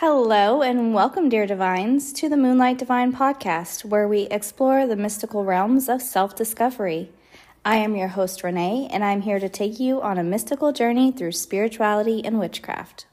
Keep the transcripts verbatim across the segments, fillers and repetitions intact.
Hello and welcome, dear divines, to the Moonlight Divine podcast, where we explore the mystical realms of self-discovery. I am your host, Renee, and I'm here to take you on a mystical journey through spirituality and witchcraft.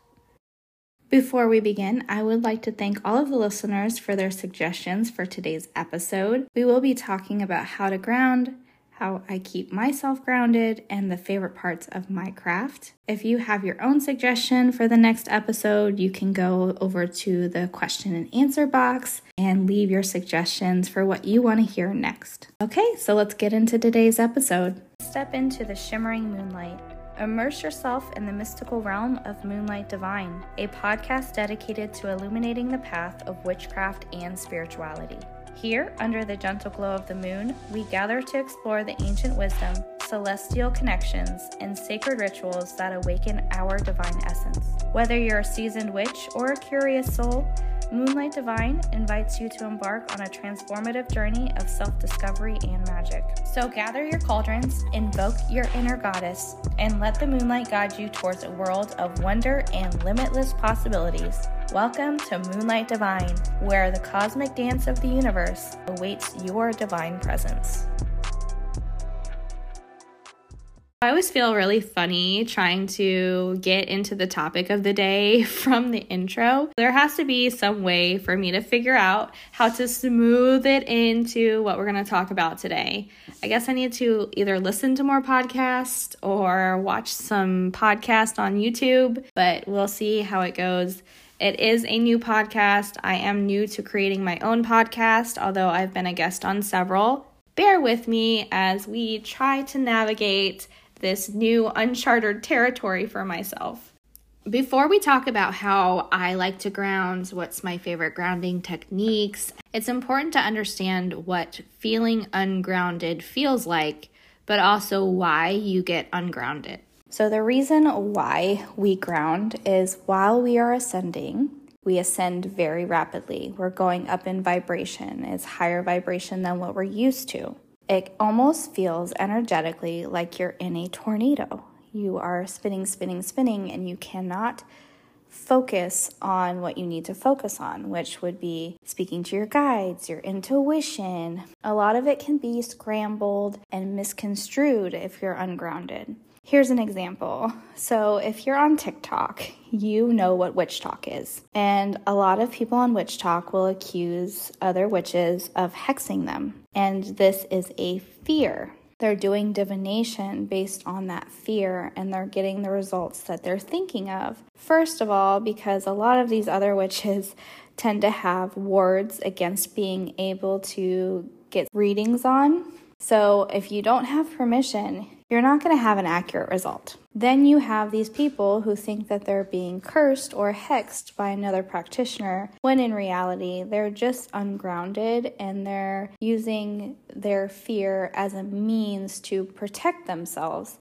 Before we begin, I would like to thank all of the listeners for their suggestions for today's episode. We will be talking about how to ground, how I keep myself grounded, and the favorite parts of my craft. If you have your own suggestion for the next episode, you can go over to the question and answer box and leave your suggestions for what you want to hear next. Okay, so let's get into today's episode. Step into the shimmering moonlight. Immerse yourself in the mystical realm of Moonlight Divine, a podcast dedicated to illuminating the path of witchcraft and spirituality. Here, under the gentle glow of the moon, we gather to explore the ancient wisdom, celestial connections, and sacred rituals that awaken our divine essence. Whether you're a seasoned witch or a curious soul, Moonlight Divine invites you to embark on a transformative journey of self-discovery and magic. So gather your cauldrons, invoke your inner goddess, and let the moonlight guide you towards a world of wonder and limitless possibilities. Welcome to Moonlight Divine, where the cosmic dance of the universe awaits your divine presence. I always feel really funny trying to get into the topic of the day from the intro. There has to be some way for me to figure out how to smooth it into what we're going to talk about today. I guess I need to either listen to more podcasts or watch some podcasts on YouTube, but we'll see how it goes. It is a new podcast. I am new to creating my own podcast, although I've been a guest on several. Bear with me as we try to navigate this new uncharted territory for myself. Before we talk about how I like to ground, what's my favorite grounding techniques, it's important to understand what feeling ungrounded feels like, but also why you get ungrounded. So the reason why we ground is while we are ascending, we ascend very rapidly. We're going up in vibration. It's higher vibration than what we're used to. It almost feels energetically like you're in a tornado. You are spinning, spinning, spinning, and you cannot focus on what you need to focus on, which would be speaking to your guides, your intuition. A lot of it can be scrambled and misconstrued if you're ungrounded. Here's an example. So if you're on TikTok, you know what Witch Talk is. And a lot of people on Witch Talk will accuse other witches of hexing them. And this is a fear. They're doing divination based on that fear, and they're getting the results that they're thinking of. First of all, because a lot of these other witches tend to have wards against being able to get readings on. So if you don't have permission, you're not going to have an accurate result. Then you have these people who think that they're being cursed or hexed by another practitioner, when in reality, they're just ungrounded and they're using their fear as a means to protect themselves.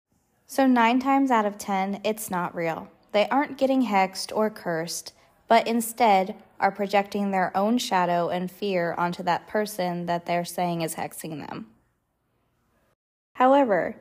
So nine times out of ten, it's not real. They aren't getting hexed or cursed, but instead are projecting their own shadow and fear onto that person that they're saying is hexing them. However,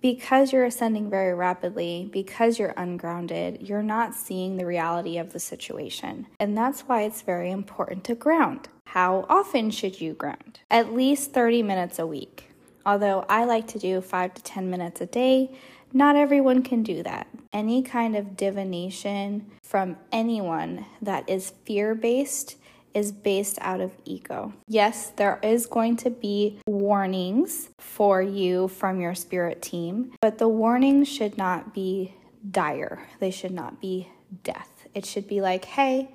because you're ascending very rapidly, because you're ungrounded, you're not seeing the reality of the situation. And that's why it's very important to ground. How often should you ground? At least thirty minutes a week. Although I like to do five to ten minutes a day, not everyone can do that. Any kind of divination from anyone that is fear-based is based out of ego. Yes, there is going to be warnings for you from your spirit team, but the warnings should not be dire. They should not be death. It should be like, hey,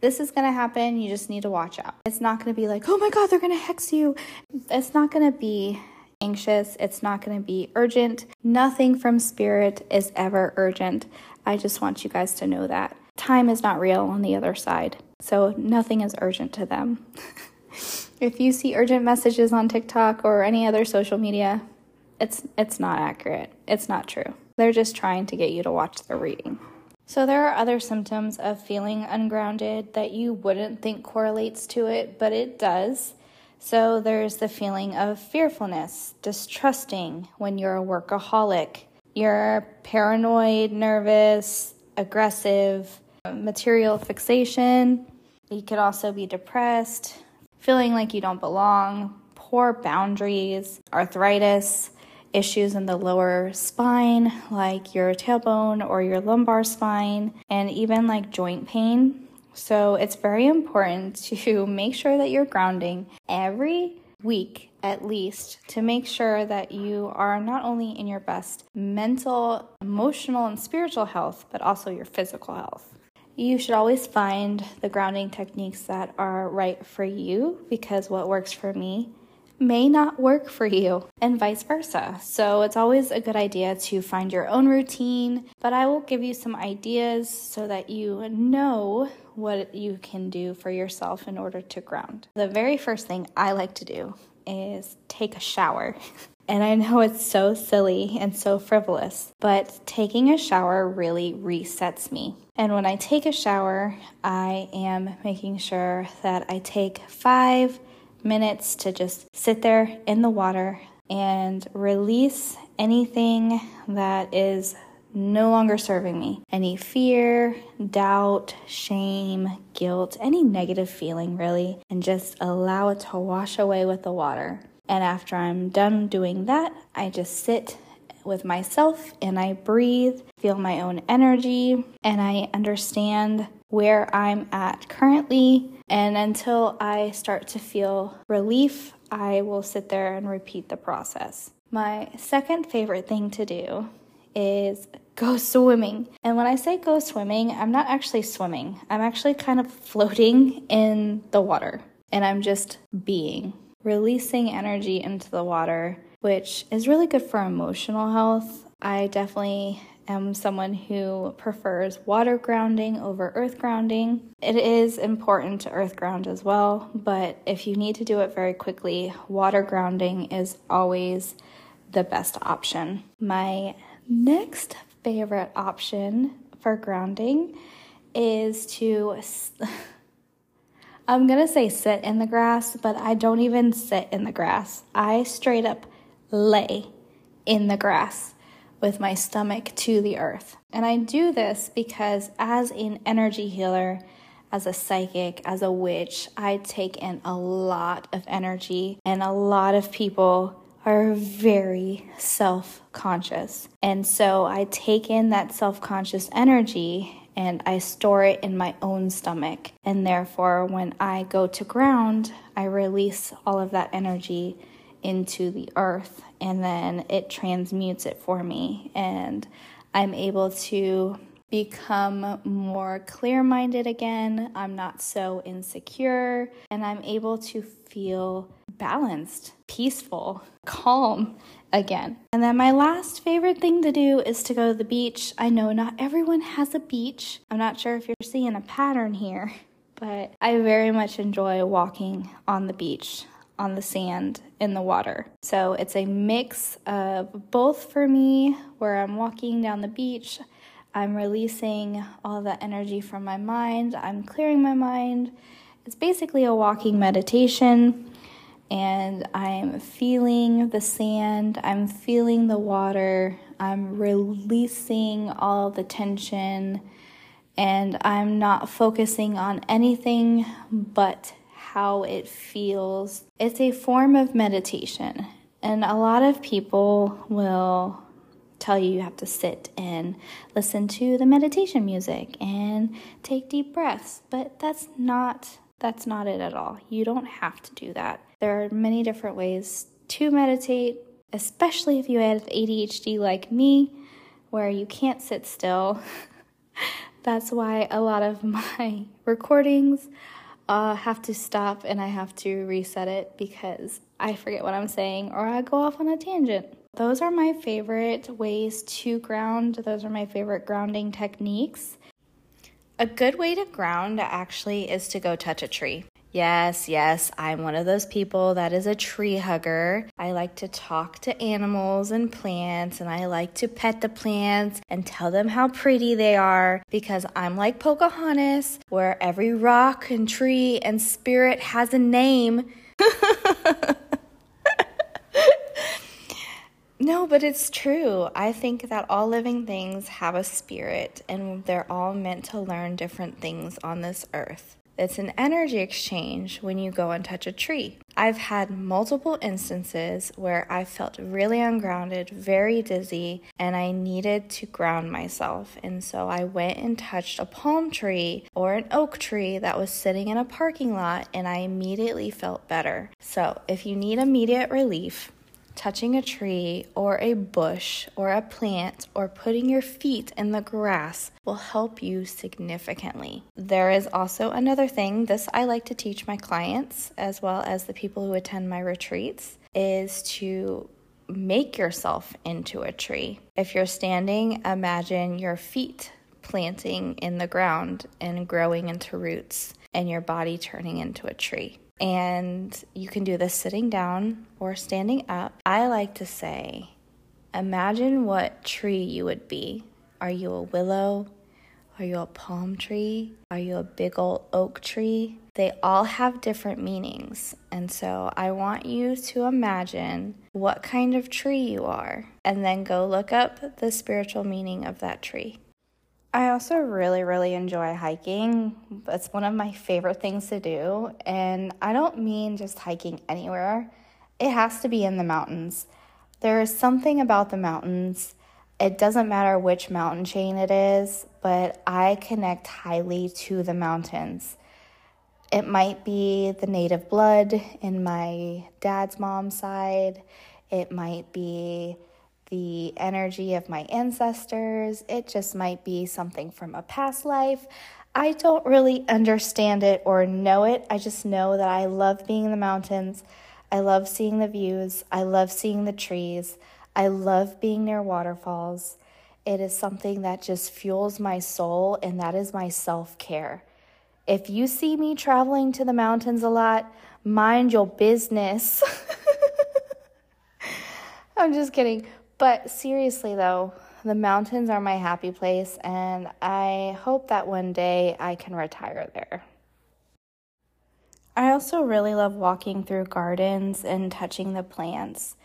this is going to happen. You just need to watch out. It's not going to be like, oh my God, they're going to hex you. It's not going to be anxious. It's not going to be urgent. Nothing from spirit is ever urgent. I just want you guys to know that. Time is not real on the other side, so nothing is urgent to them. If you see urgent messages on TikTok or any other social media, it's it's not accurate. It's not true. They're just trying to get you to watch the reading. So there are other symptoms of feeling ungrounded that you wouldn't think correlates to it, but it does. So there's the feeling of fearfulness, distrusting when you're a workaholic. You're paranoid, nervous, aggressive, material fixation. You could also be depressed, feeling like you don't belong, poor boundaries, arthritis, issues in the lower spine like your tailbone or your lumbar spine, and even like joint pain. So it's very important to make sure that you're grounding every week at least to make sure that you are not only in your best mental, emotional, and spiritual health, but also your physical health. You should always find the grounding techniques that are right for you, because what works for me may not work for you, and vice versa. So it's always a good idea to find your own routine, but I will give you some ideas so that you know what you can do for yourself in order to ground. The very first thing I like to do is take a shower. And I know it's so silly and so frivolous, but taking a shower really resets me. And when I take a shower, I am making sure that I take five minutes to just sit there in the water and release anything that is no longer serving me. Any fear, doubt, shame, guilt, any negative feeling really, and just allow it to wash away with the water. And after I'm done doing that, I just sit with myself and I breathe, feel my own energy, and I understand where I'm at currently. And until I start to feel relief, I will sit there and repeat the process. My second favorite thing to do is go swimming. And when I say go swimming, I'm not actually swimming. I'm actually kind of floating in the water, and I'm just being, releasing energy into the water, which is really good for emotional health. I definitely am someone who prefers water grounding over earth grounding. It is important to earth ground as well, but if you need to do it very quickly, water grounding is always the best option. My next favorite option for grounding is to... I'm gonna say sit in the grass, but I don't even sit in the grass. I straight up lay in the grass with my stomach to the earth. And I do this because as an energy healer, as a psychic, as a witch, I take in a lot of energy, and a lot of people are very self-conscious. And so I take in that self-conscious energy and I store it in my own stomach. And therefore, when I go to ground, I release all of that energy into the earth, and then it transmutes it for me, and I'm able to become more clear-minded again. I'm not so insecure, and I'm able to feel balanced, peaceful, calm again. And then my last favorite thing to do is to go to the beach. I know not everyone has a beach. I'm not sure if you're seeing a pattern here, but I very much enjoy walking on the beach, on the sand, in the water. So it's a mix of both for me, where I'm walking down the beach, I'm releasing all the energy from my mind, I'm clearing my mind. It's basically a walking meditation, and I'm feeling the sand, I'm feeling the water, I'm releasing all the tension, and I'm not focusing on anything but how it feels. It's a form of meditation, and a lot of people will tell you you have to sit and listen to the meditation music and take deep breaths, but that's not that's not it at all. You don't have to do that. There are many different ways to meditate, especially if you have A D H D like me, where you can't sit still. That's why a lot of my recordings Uh, have to stop and I have to reset it because I forget what I'm saying or I go off on a tangent. Those are my favorite ways to ground. Those are my favorite grounding techniques. A good way to ground actually is to go touch a tree. Yes, yes, I'm one of those people that is a tree hugger. I like to talk to animals and plants, and I like to pet the plants and tell them how pretty they are, because I'm like Pocahontas, where every rock and tree and spirit has a name. No, but it's true. I think that all living things have a spirit, and they're all meant to learn different things on this earth. It's an energy exchange when you go and touch a tree. I've had multiple instances where I felt really ungrounded, very dizzy, and I needed to ground myself. And so I went and touched a palm tree or an oak tree that was sitting in a parking lot, and I immediately felt better. So if you need immediate relief, touching a tree or a bush or a plant or putting your feet in the grass will help you significantly. There is also another thing, this I like to teach my clients as well as the people who attend my retreats, is to make yourself into a tree. If you're standing, imagine your feet planting in the ground and growing into roots and your body turning into a tree. And you can do this sitting down or standing up. I like to say, imagine what tree you would be. Are you a willow? Are you a palm tree? Are you a big old oak tree? They all have different meanings. And so I want you to imagine what kind of tree you are, and then go look up the spiritual meaning of that tree. I also really, really enjoy hiking. It's one of my favorite things to do. And I don't mean just hiking anywhere. It has to be in the mountains. There is something about the mountains. It doesn't matter which mountain chain it is, but I connect highly to the mountains. It might be the native blood in my dad's mom's side. It might be the energy of my ancestors. It just might be something from a past life. I don't really understand it or know it. I just know that I love being in the mountains. I love seeing the views. I love seeing the trees. I love being near waterfalls. It is something that just fuels my soul, and that is my self-care. If you see me traveling to the mountains a lot, mind your business. I'm just kidding. But seriously though, the mountains are my happy place, and I hope that one day I can retire there. I also really love walking through gardens and touching the plants.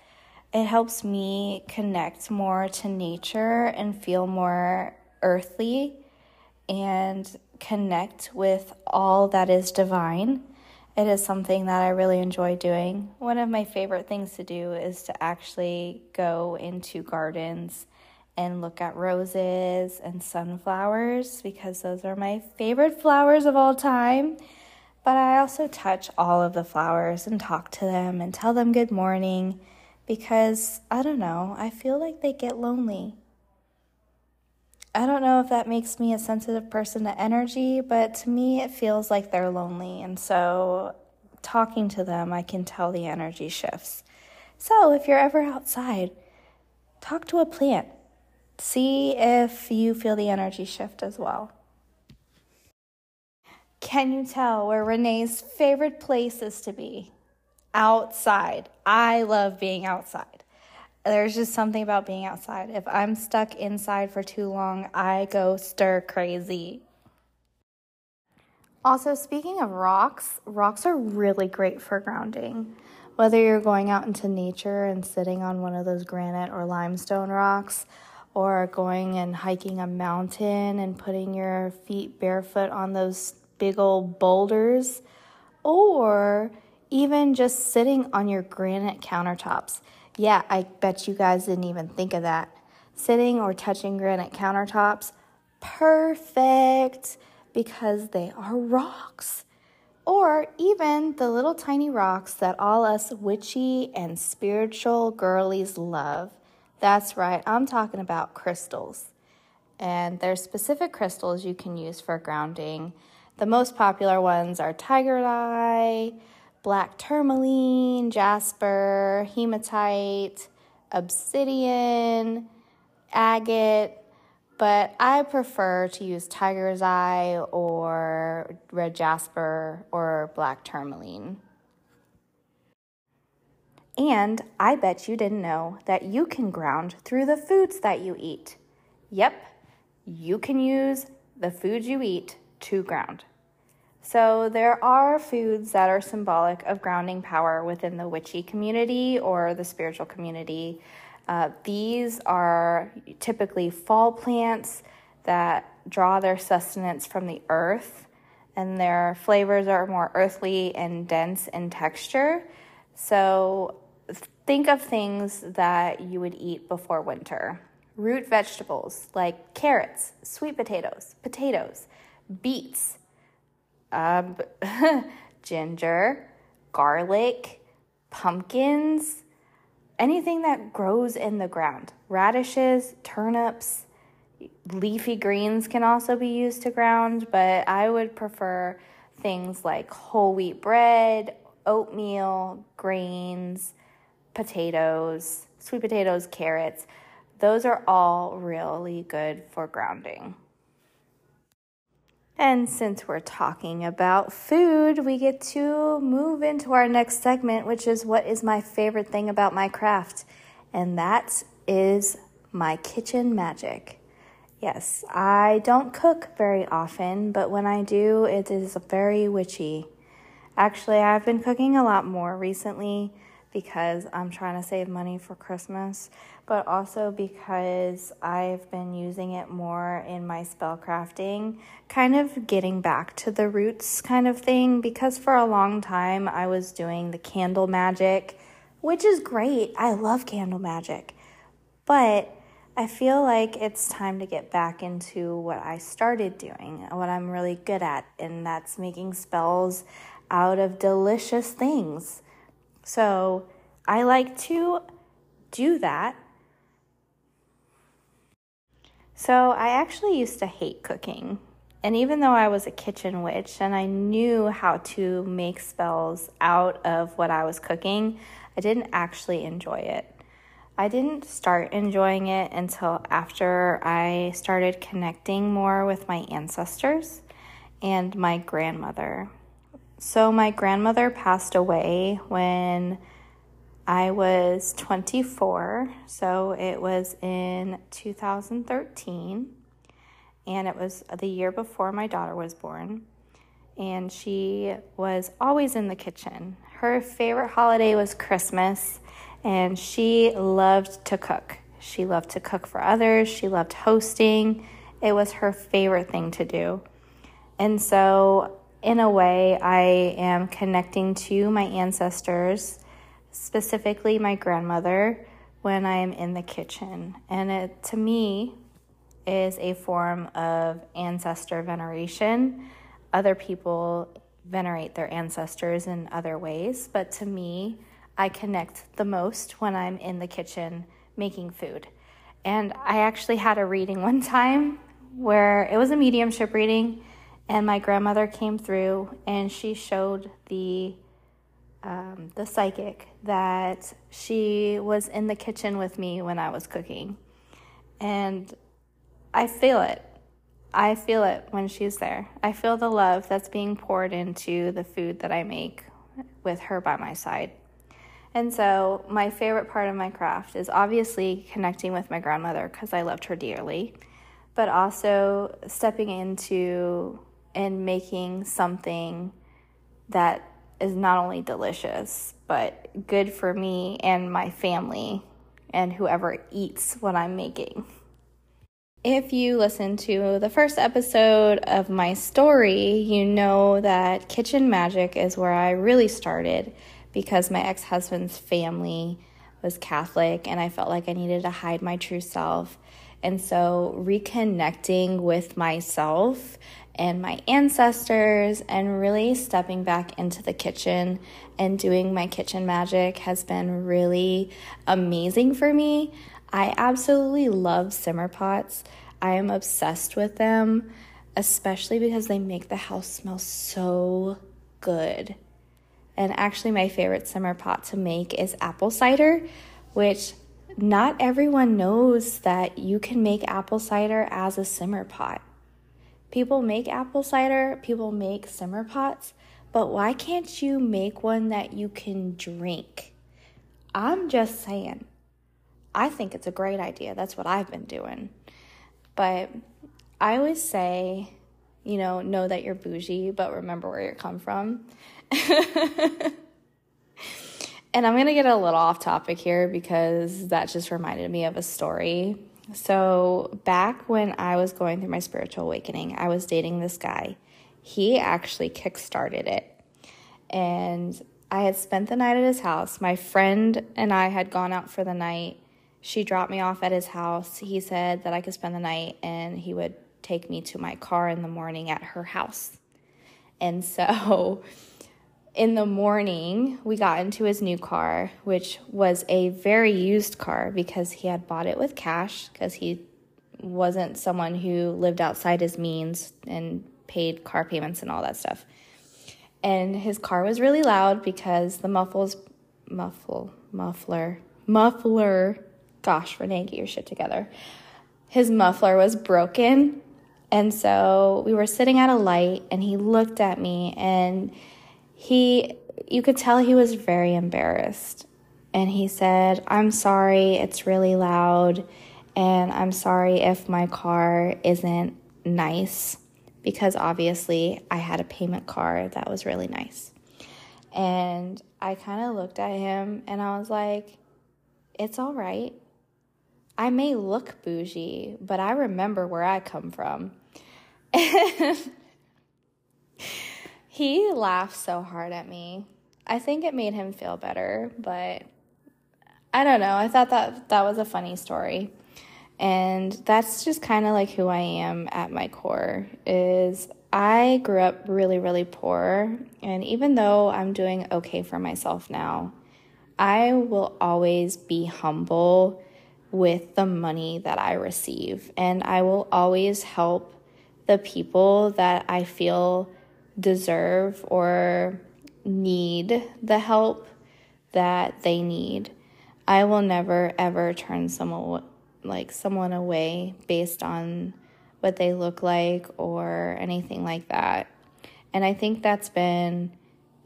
It helps me connect more to nature and feel more earthly and connect with all that is divine. It is something that I really enjoy doing. One of my favorite things to do is to actually go into gardens and look at roses and sunflowers, because those are my favorite flowers of all time. But I also touch all of the flowers and talk to them and tell them good morning, because, I don't know, I feel like they get lonely. I don't know if that makes me a sensitive person to energy, but to me it feels like they're lonely. And so talking to them, I can tell the energy shifts. So if you're ever outside, talk to a plant. See if you feel the energy shift as well. Can you tell where Renee's favorite place is to be? Outside. I love being outside. There's just something about being outside. If I'm stuck inside for too long, I go stir crazy. Also, speaking of rocks, rocks are really great for grounding. Whether you're going out into nature and sitting on one of those granite or limestone rocks, or going and hiking a mountain and putting your feet barefoot on those big old boulders, or even just sitting on your granite countertops. Yeah, I bet you guys didn't even think of that. Sitting or touching granite countertops, perfect, because they are rocks. Or even the little tiny rocks that all us witchy and spiritual girlies love. That's right, I'm talking about crystals. And there's specific crystals you can use for grounding. The most popular ones are tiger's eye, black tourmaline, jasper, hematite, obsidian, agate, but I prefer to use tiger's eye or red jasper or black tourmaline. And I bet you didn't know that you can ground through the foods that you eat. Yep, you can use the foods you eat to ground. So there are foods that are symbolic of grounding power within the witchy community or the spiritual community, Uh, these are typically fall plants that draw their sustenance from the earth, and their flavors are more earthly and dense in texture. So think of things that you would eat before winter. Root vegetables like carrots, sweet potatoes, potatoes, beets, uh, ginger, garlic, pumpkins, anything that grows in the ground. Radishes, turnips, leafy greens can also be used to ground, but I would prefer things like whole wheat bread, oatmeal, grains, potatoes, sweet potatoes, carrots. Those are all really good for grounding. And since we're talking about food, we get to move into our next segment, which is what is my favorite thing about my craft, and that is my kitchen magic. Yes, I don't cook very often, but when I do, it is very witchy. Actually, I've been cooking a lot more recently because I'm trying to save money for Christmas, but also because I've been using it more in my spellcrafting, kind of getting back to the roots kind of thing, because for a long time I was doing the candle magic, which is great. I love candle magic, but I feel like it's time to get back into what I started doing, what I'm really good at, and that's making spells out of delicious things. So I like to do that. So I actually used to hate cooking. And even though I was a kitchen witch and I knew how to make spells out of what I was cooking, I didn't actually enjoy it. I didn't start enjoying it until after I started connecting more with my ancestors and my grandmother. So my grandmother passed away when I was twenty-four, so it was in two thousand thirteen, and it was the year before my daughter was born, and she was always in the kitchen. Her favorite holiday was Christmas, and she loved to cook. She loved to cook for others. She loved hosting. It was her favorite thing to do. And so in a way, I am connecting to my ancestors, specifically my grandmother, when I am in the kitchen. And it, to me, is a form of ancestor veneration. Other people venerate their ancestors in other ways, but to me, I connect the most when I'm in the kitchen making food. And I actually had a reading one time where it was a mediumship reading, and my grandmother came through and she showed the Um, the psychic that she was in the kitchen with me when I was cooking. And I feel it. I feel it when she's there. I feel the love that's being poured into the food that I make with her by my side. And so my favorite part of my craft is obviously connecting with my grandmother because I loved her dearly, but also stepping into and making something that is not only delicious, but good for me and my family and whoever eats what I'm making. If you listen to the first episode of my story, you know that kitchen magic is where I really started because my ex-husband's family was Catholic and I felt like I needed to hide my true self. And so reconnecting with myself and my ancestors and really stepping back into the kitchen and doing my kitchen magic has been really amazing for me. I absolutely love simmer pots. I am obsessed with them, especially because they make the house smell so good. And actually my favorite simmer pot to make is apple cider, which not everyone knows that you can make apple cider as a simmer pot. People make apple cider, people make simmer pots, but why can't you make one that you can drink? I'm just saying. I think it's a great idea. That's what I've been doing. But I always say, you know, know that you're bougie, but remember where you come from. And I'm going to get a little off topic here because that just reminded me of a story. So back when I was going through my spiritual awakening, I was dating this guy. He actually kickstarted it. And I had spent the night at his house. My friend and I had gone out for the night. She dropped me off at his house. He said that I could spend the night and he would take me to my car in the morning at her house. And so in the morning, we got into his new car, which was a very used car because he had bought it with cash because he wasn't someone who lived outside his means and paid car payments and all that stuff. And his car was really loud because the muffles, muffle, muffler, muffler, gosh, Renee, get your shit together. His muffler was broken. And so we were sitting at a light and he looked at me and he, you could tell he was very embarrassed. And he said, "I'm sorry, it's really loud. And I'm sorry if my car isn't nice." Because obviously I had a payment card that was really nice. And I kind of looked at him and I was like, it's all right. I may look bougie, but I remember where I come from. And he laughed so hard at me. I think it made him feel better, but I don't know. I thought that that was a funny story. And that's just kind of like who I am at my core. Is I grew up really, really poor. And even though I'm doing okay for myself now, I will always be humble with the money that I receive. And I will always help the people that I feel deserve or need the help that they need. I will never, ever turn someone like someone away based on what they look like or anything like that. And I think that's been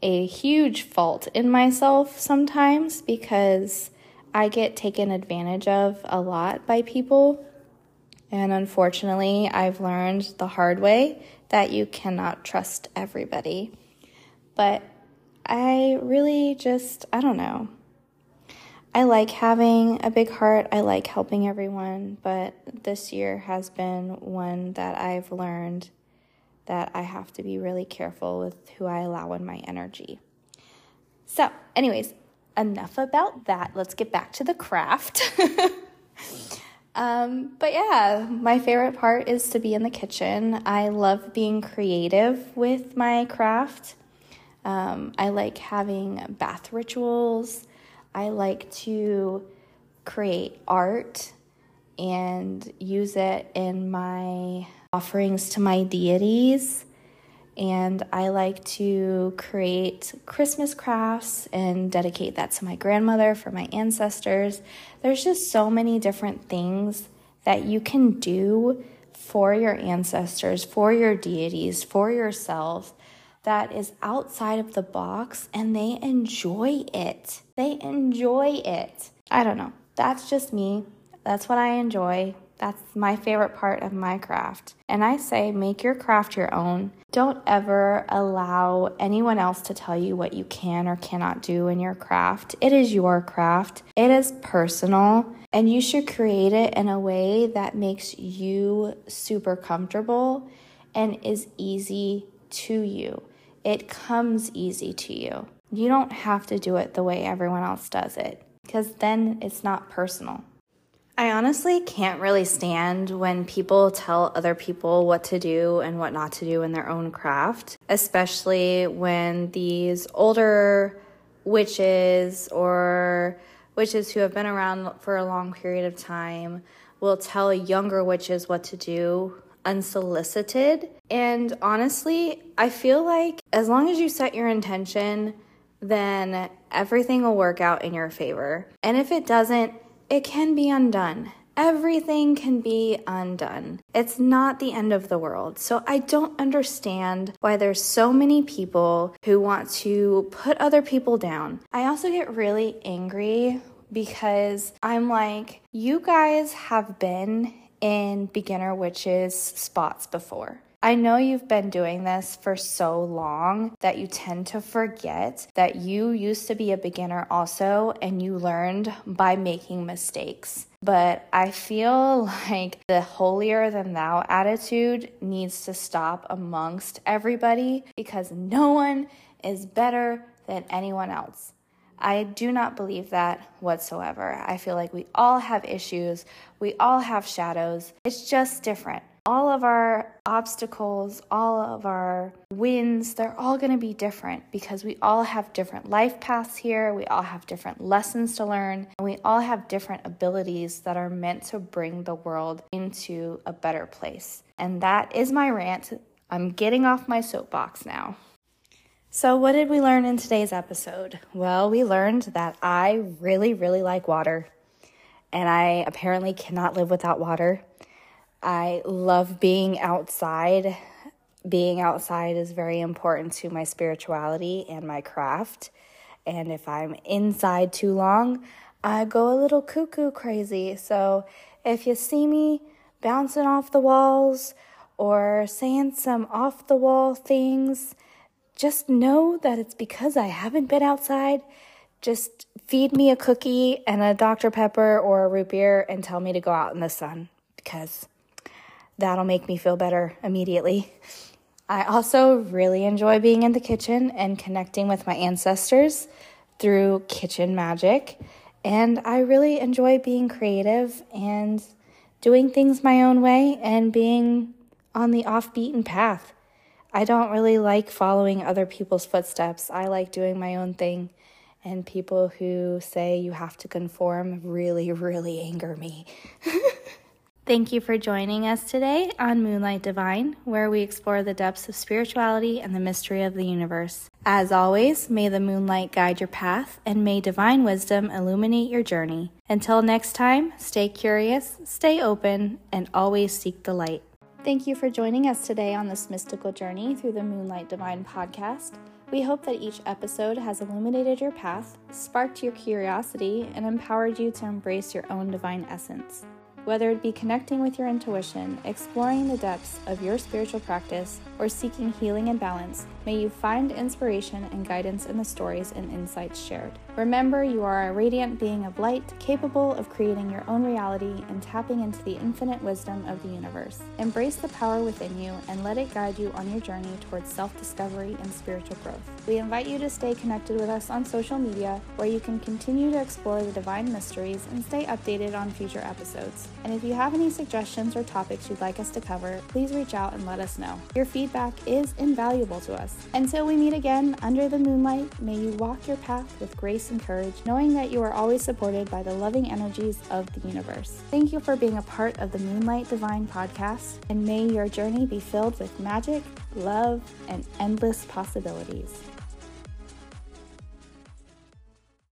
a huge fault in myself sometimes because I get taken advantage of a lot by people. And unfortunately, I've learned the hard way that you cannot trust everybody. But I really just, I don't know. I like having a big heart. I like helping everyone, but this year has been one that I've learned that I have to be really careful with who I allow in my energy. So, anyways, enough about that. Let's get back to the craft. um, but yeah, my favorite part is to be in the kitchen. I love being creative with my craft. Um, I like having bath rituals. I like to create art and use it in my offerings to my deities. And I like to create Christmas crafts and dedicate that to my grandmother, for my ancestors. There's just so many different things that you can do for your ancestors, for your deities, for yourself. That is outside of the box, and they enjoy it. They enjoy it. I don't know. That's just me. That's what I enjoy. That's my favorite part of my craft. And I say make your craft your own. Don't ever allow anyone else to tell you what you can or cannot do in your craft. It is your craft. It is personal. And you should create it in a way that makes you super comfortable and is easy to you. It comes easy to you. You don't have to do it the way everyone else does it because then it's not personal. I honestly can't really stand when people tell other people what to do and what not to do in their own craft, especially when these older witches or witches who have been around for a long period of time will tell younger witches what to do unsolicited. And honestly, I feel like as long as you set your intention, then everything will work out in your favor. And if it doesn't, it can be undone. Everything can be undone. It's not the end of the world. So I don't understand why there's so many people who want to put other people down. I also get really angry because I'm like, you guys have been in beginner witches spots before. I know you've been doing this for so long that you tend to forget that you used to be a beginner also, and you learned by making mistakes. But I feel like the holier than thou attitude needs to stop amongst everybody, because no one is better than anyone else. I do not believe that whatsoever. I feel like we all have issues. We all have shadows. It's just different. All of our obstacles, all of our wins, they're all going to be different because we all have different life paths here. We all have different lessons to learn, and we all have different abilities that are meant to bring the world into a better place. And that is my rant. I'm getting off my soapbox now. So what did we learn in today's episode? Well, we learned that I really, really like water, and I apparently cannot live without water. I love being outside. Being outside is very important to my spirituality and my craft, and if I'm inside too long, I go a little cuckoo crazy. So if you see me bouncing off the walls or saying some off-the-wall things, just know that it's because I haven't been outside. Just feed me a cookie and a Doctor Pepper or a root beer and tell me to go out in the sun, because that'll make me feel better immediately. I also really enjoy being in the kitchen and connecting with my ancestors through kitchen magic. And I really enjoy being creative and doing things my own way and being on the off-beaten path. I don't really like following other people's footsteps. I like doing my own thing. And people who say you have to conform really, really anger me. Thank you for joining us today on Moonlight Divine, where we explore the depths of spirituality and the mystery of the universe. As always, may the moonlight guide your path, and may divine wisdom illuminate your journey. Until next time, stay curious, stay open, and always seek the light. Thank you for joining us today on this mystical journey through the Moonlight Divine podcast. We hope that each episode has illuminated your path, sparked your curiosity, and empowered you to embrace your own divine essence. Whether it be connecting with your intuition, exploring the depths of your spiritual practice, or seeking healing and balance, may you find inspiration and guidance in the stories and insights shared. Remember, you are a radiant being of light, capable of creating your own reality and tapping into the infinite wisdom of the universe. Embrace the power within you and let it guide you on your journey towards self-discovery and spiritual growth. We invite you to stay connected with us on social media, where you can continue to explore the divine mysteries and stay updated on future episodes. And if you have any suggestions or topics you'd like us to cover, please reach out and let us know. Your feedback is invaluable to us. Until we meet again under the moonlight, may you walk your path with grace and courage, knowing that you are always supported by the loving energies of the universe. Thank you for being a part of the Moonlight Divine podcast, and may your journey be filled with magic, love, and endless possibilities.